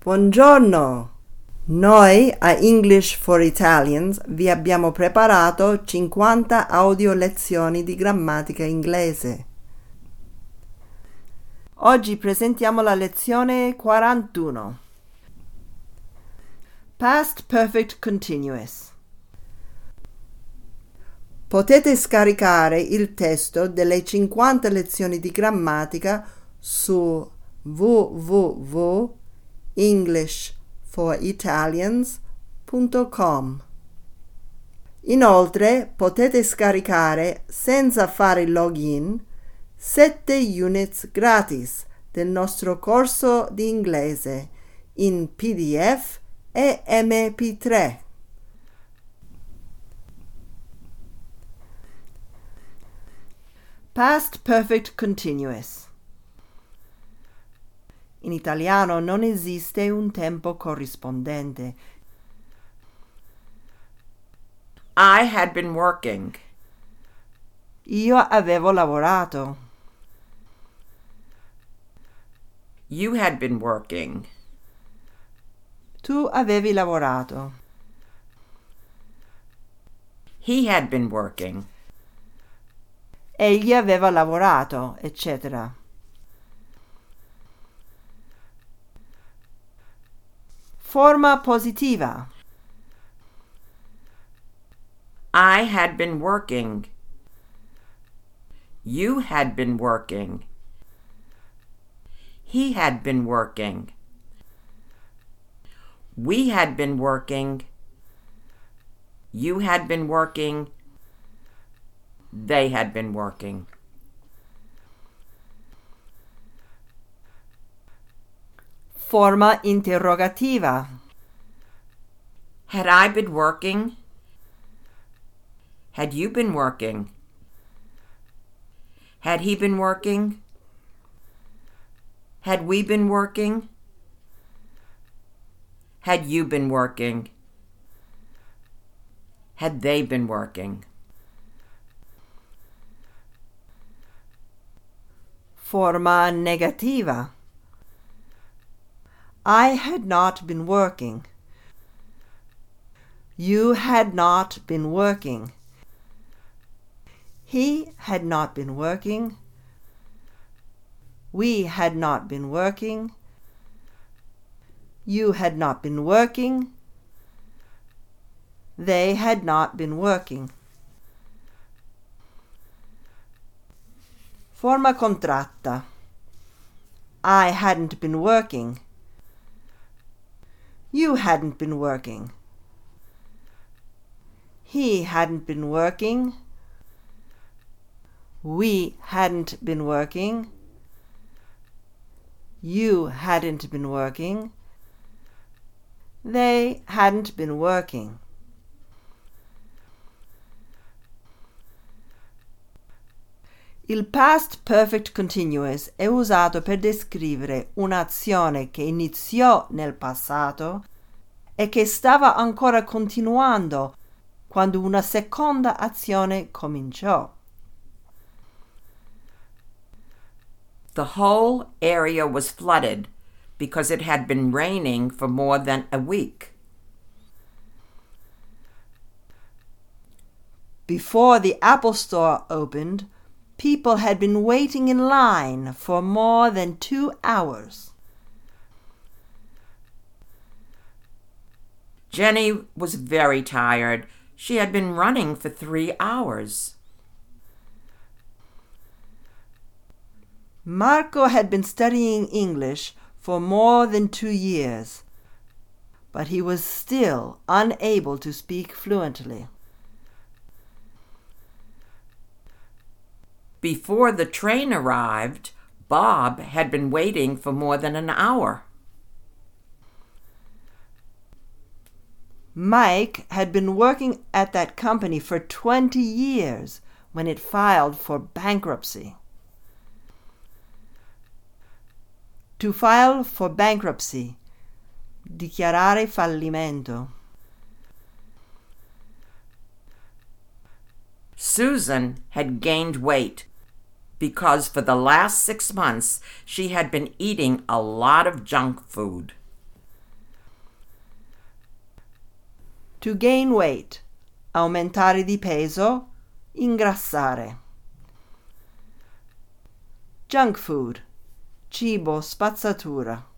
Buongiorno! Noi a English for Italians vi abbiamo preparato 50 audio lezioni di grammatica inglese. Oggi presentiamo la lezione 41. Past Perfect Continuous. Potete scaricare il testo delle 50 lezioni di grammatica su www.englishforitalians.com. Inoltre potete scaricare, senza fare login, 7 units gratis del nostro corso di inglese in PDF e MP3. Past Perfect Continuous. In italiano non esiste un tempo corrispondente. I had been working. Io avevo lavorato. You had been working. Tu avevi lavorato. He had been working. Egli aveva lavorato, eccetera. Forma positiva. I had been working. You had been working. He had been working. We had been working. You had been working. They had been working. Forma interrogativa. Had I been working? Had you been working? Had he been working? Had we been working? Had you been working? Had they been working? Forma negativa. I had not been working. You had not been working. He had not been working. We had not been working. You had not been working. They had not been working. Forma contratta. I hadn't been working. You hadn't been working. He hadn't been working. We hadn't been working. You hadn't been working. They hadn't been working. Il past perfect continuous è usato per descrivere un'azione che iniziò nel passato e che stava ancora continuando quando una seconda azione cominciò. The whole area was flooded because it had been raining for more than a week. Before the Apple store opened, people had been waiting in line for more than 2 hours. Jenny was very tired. She had been running for 3 hours. Marco had been studying English for more than 2 years, but he was still unable to speak fluently. Before the train arrived, Bob had been waiting for more than an hour. Mike had been working at that company for 20 years when it filed for bankruptcy. To file for bankruptcy, dichiarare fallimento. Susan had gained weight because for the last 6 months she had been eating a lot of junk food. to gain weight, aumentare di peso, ingrassare. Junk food, cibo spazzatura.